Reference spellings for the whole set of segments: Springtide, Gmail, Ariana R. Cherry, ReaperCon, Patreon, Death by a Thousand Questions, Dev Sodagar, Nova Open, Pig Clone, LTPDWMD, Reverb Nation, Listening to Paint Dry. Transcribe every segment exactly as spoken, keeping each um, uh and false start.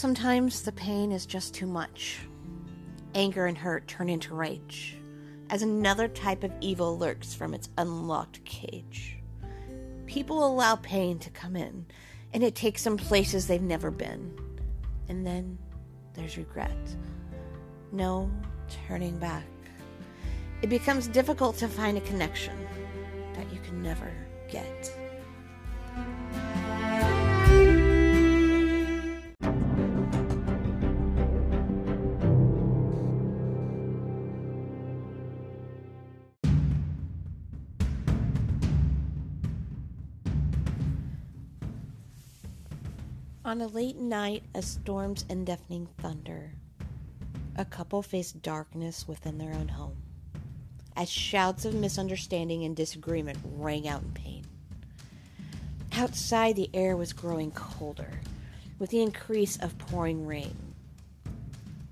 Sometimes the pain is just too much. Anger and hurt turn into rage, as another type of evil lurks from its unlocked cage. People allow pain to come in, and it takes them places they've never been. And then there's regret. No turning back. It becomes difficult to find a connection that you can never get. On a late night of storms and deafening thunder, a couple faced darkness within their own home, as shouts of misunderstanding and disagreement rang out in pain. Outside, the air was growing colder, with the increase of pouring rain.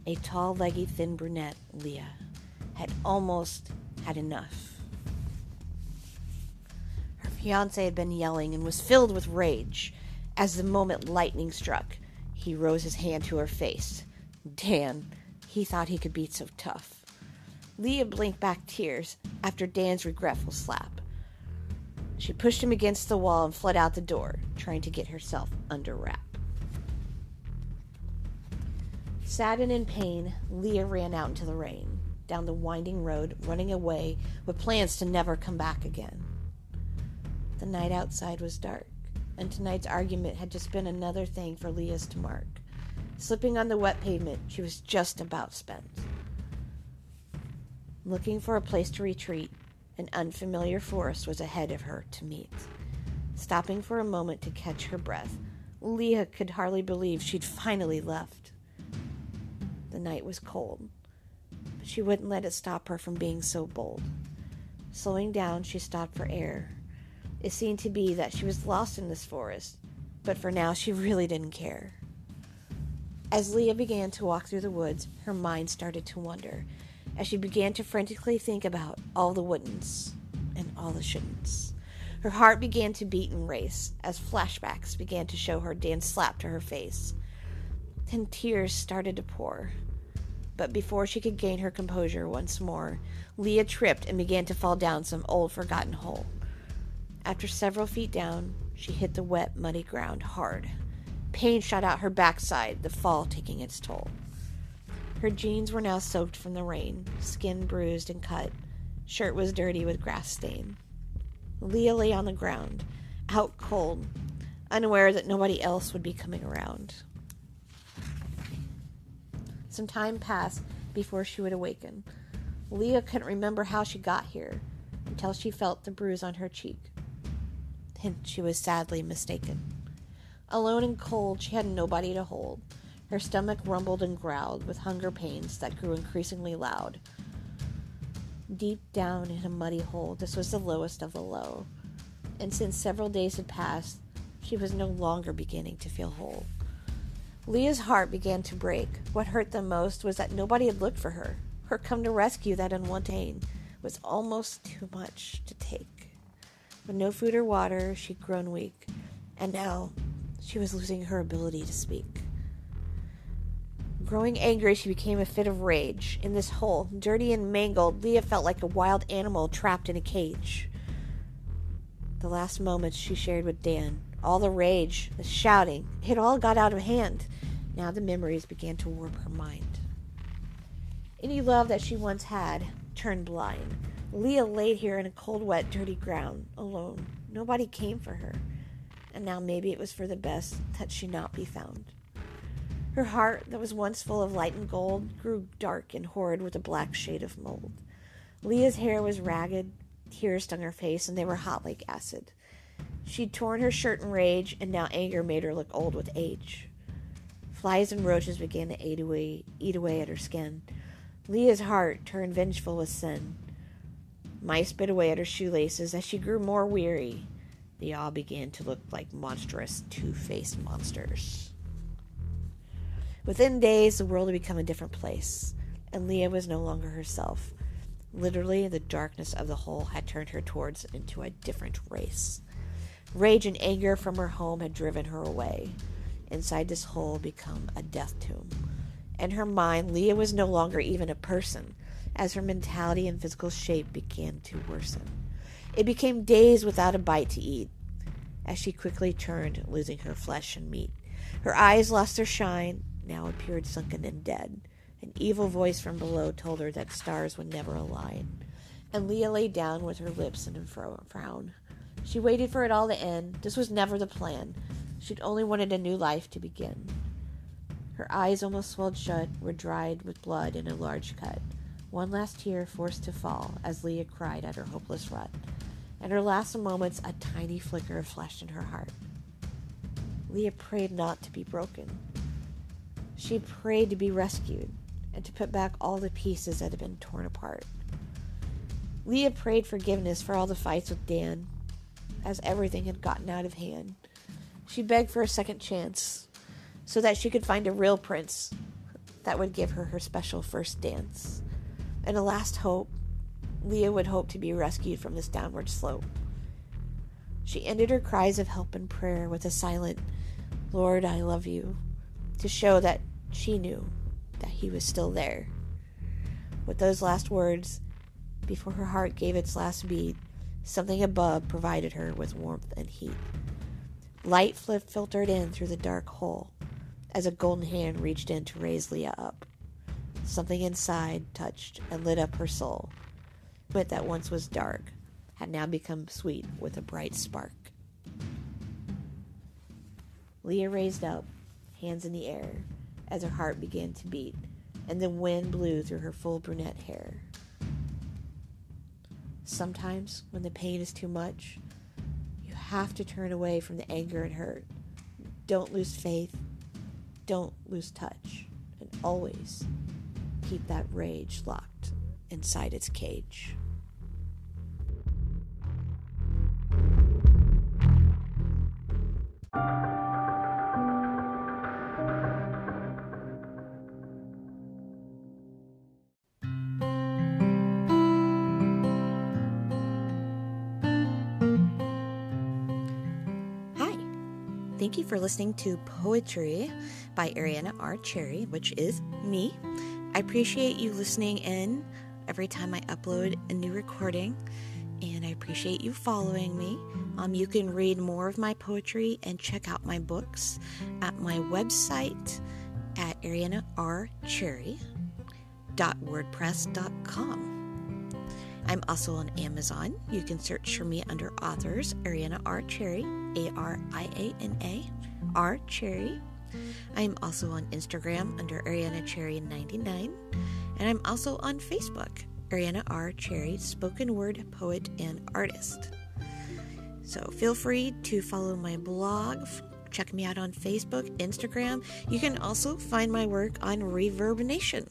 A tall, leggy, thin brunette, Leah, had almost had enough. Her fiancé had been yelling and was filled with rage. As the moment lightning struck, he rose his hand to her face. Dan, he thought he could be so tough. Leah blinked back tears after Dan's regretful slap. She pushed him against the wall and fled out the door, trying to get herself under wrap. Sad and in pain, Leah ran out into the rain, down the winding road, running away with plans to never come back again. The night outside was dark, and tonight's argument had just been another thing for Leah's to mark. Slipping on the wet pavement, she was just about spent. Looking for a place to retreat, an unfamiliar forest was ahead of her to meet. Stopping for a moment to catch her breath, Leah could hardly believe she'd finally left. The night was cold, but she wouldn't let it stop her from being so bold. Slowing down, she stopped for air. It seemed to be that she was lost in this forest, but for now she really didn't care. As Leah began to walk through the woods, her mind started to wander, as she began to frantically think about all the wouldn'ts and all the shouldn'ts. Her heart began to beat and race, as flashbacks began to show her Dan's slap to her face. Then tears started to pour. But before she could gain her composure once more, Leah tripped and began to fall down some old forgotten hole. After several feet down, she hit the wet, muddy ground hard. Pain shot out her backside, the fall taking its toll. Her jeans were now soaked from the rain, skin bruised and cut. Shirt was dirty with grass stain. Leah lay on the ground, out cold, unaware that nobody else would be coming around. Some time passed before she would awaken. Leah couldn't remember how she got here until she felt the bruise on her cheek. Hint, she was sadly mistaken. Alone and cold, she had nobody to hold. Her stomach rumbled and growled with hunger pains that grew increasingly loud. Deep down in a muddy hole, this was the lowest of the low. And since several days had passed, she was no longer beginning to feel whole. Leah's heart began to break. What hurt the most was that nobody had looked for her. Her come to rescue that unwanted pain was almost too much to take. With no food or water, she'd grown weak, and now she was losing her ability to speak. Growing angry, she became a fit of rage. In this hole, dirty and mangled, Leah felt like a wild animal trapped in a cage. The last moments she shared with Dan, all the rage, the shouting, it all got out of hand. Now the memories began to warp her mind. Any love that she once had turned blind. Leah laid here in a cold, wet, dirty ground, alone. Nobody came for her, and now maybe it was for the best that she not be found. Her heart, that was once full of light and gold, grew dark and horrid with a black shade of mold. Leah's hair was ragged, tears stung her face, and they were hot like acid. She'd torn her shirt in rage, and now anger made her look old with age. Flies and roaches began to eat away, eat away at her skin. Leah's heart turned vengeful with sin. Mice bit away at her shoelaces as she grew more weary. They all began to look like monstrous, two-faced monsters. Within days, the world had become a different place, and Leah was no longer herself. Literally, the darkness of the hole had turned her towards into a different race. Rage and anger from her home had driven her away, inside this hole become a death tomb. In her mind, Leah was no longer even a person, as her mentality and physical shape began to worsen. It became days without a bite to eat, as she quickly turned, losing her flesh and meat. Her eyes lost their shine, now appeared sunken and dead. An evil voice from below told her that stars would never align, and Leah lay down with her lips in a frown. She waited for it all to end. This was never the plan. She'd only wanted a new life to begin. Her eyes, almost swelled shut, were dried with blood in a large cut. One last tear forced to fall as Leah cried at her hopeless rut. In her last moments, a tiny flicker flashed in her heart. Leah prayed not to be broken. She prayed to be rescued and to put back all the pieces that had been torn apart. Leah prayed forgiveness for all the fights with Dan, as everything had gotten out of hand. She begged for a second chance so that she could find a real prince that would give her her special first dance. In a last hope, Leah would hope to be rescued from this downward slope. She ended her cries of help and prayer with a silent, "Lord, I love you," to show that she knew that he was still there. With those last words, before her heart gave its last beat, something above provided her with warmth and heat. Light filtered in through the dark hole as a golden hand reached in to raise Leah up. Something inside touched and lit up her soul. But that once was dark had now become sweet with a bright spark. Leah raised up, hands in the air, as her heart began to beat, and the wind blew through her full brunette hair. Sometimes, when the pain is too much, you have to turn away from the anger and hurt. Don't lose faith. Don't lose touch. And always keep that rage locked inside its cage. Thank you for listening to Poetry by Ariana R. Cherry, which is me. I appreciate you listening in every time I upload a new recording, and I appreciate you following me. Um, you can read more of my poetry and check out my books at my website at ariana r cherry dot wordpress dot com. I'm also on Amazon. You can search for me under authors, Ariana R. Cherry, A R I A N A, R. Cherry. I'm also on Instagram under Ariana Cherry ninety-nine. And I'm also on Facebook, Ariana R. Cherry, spoken word poet and artist. So feel free to follow my blog. Check me out on Facebook, Instagram. You can also find my work on Reverb Nation.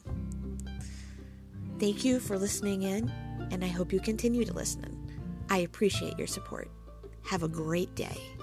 Thank you for listening in, and I hope you continue to listen. I appreciate your support. Have a great day.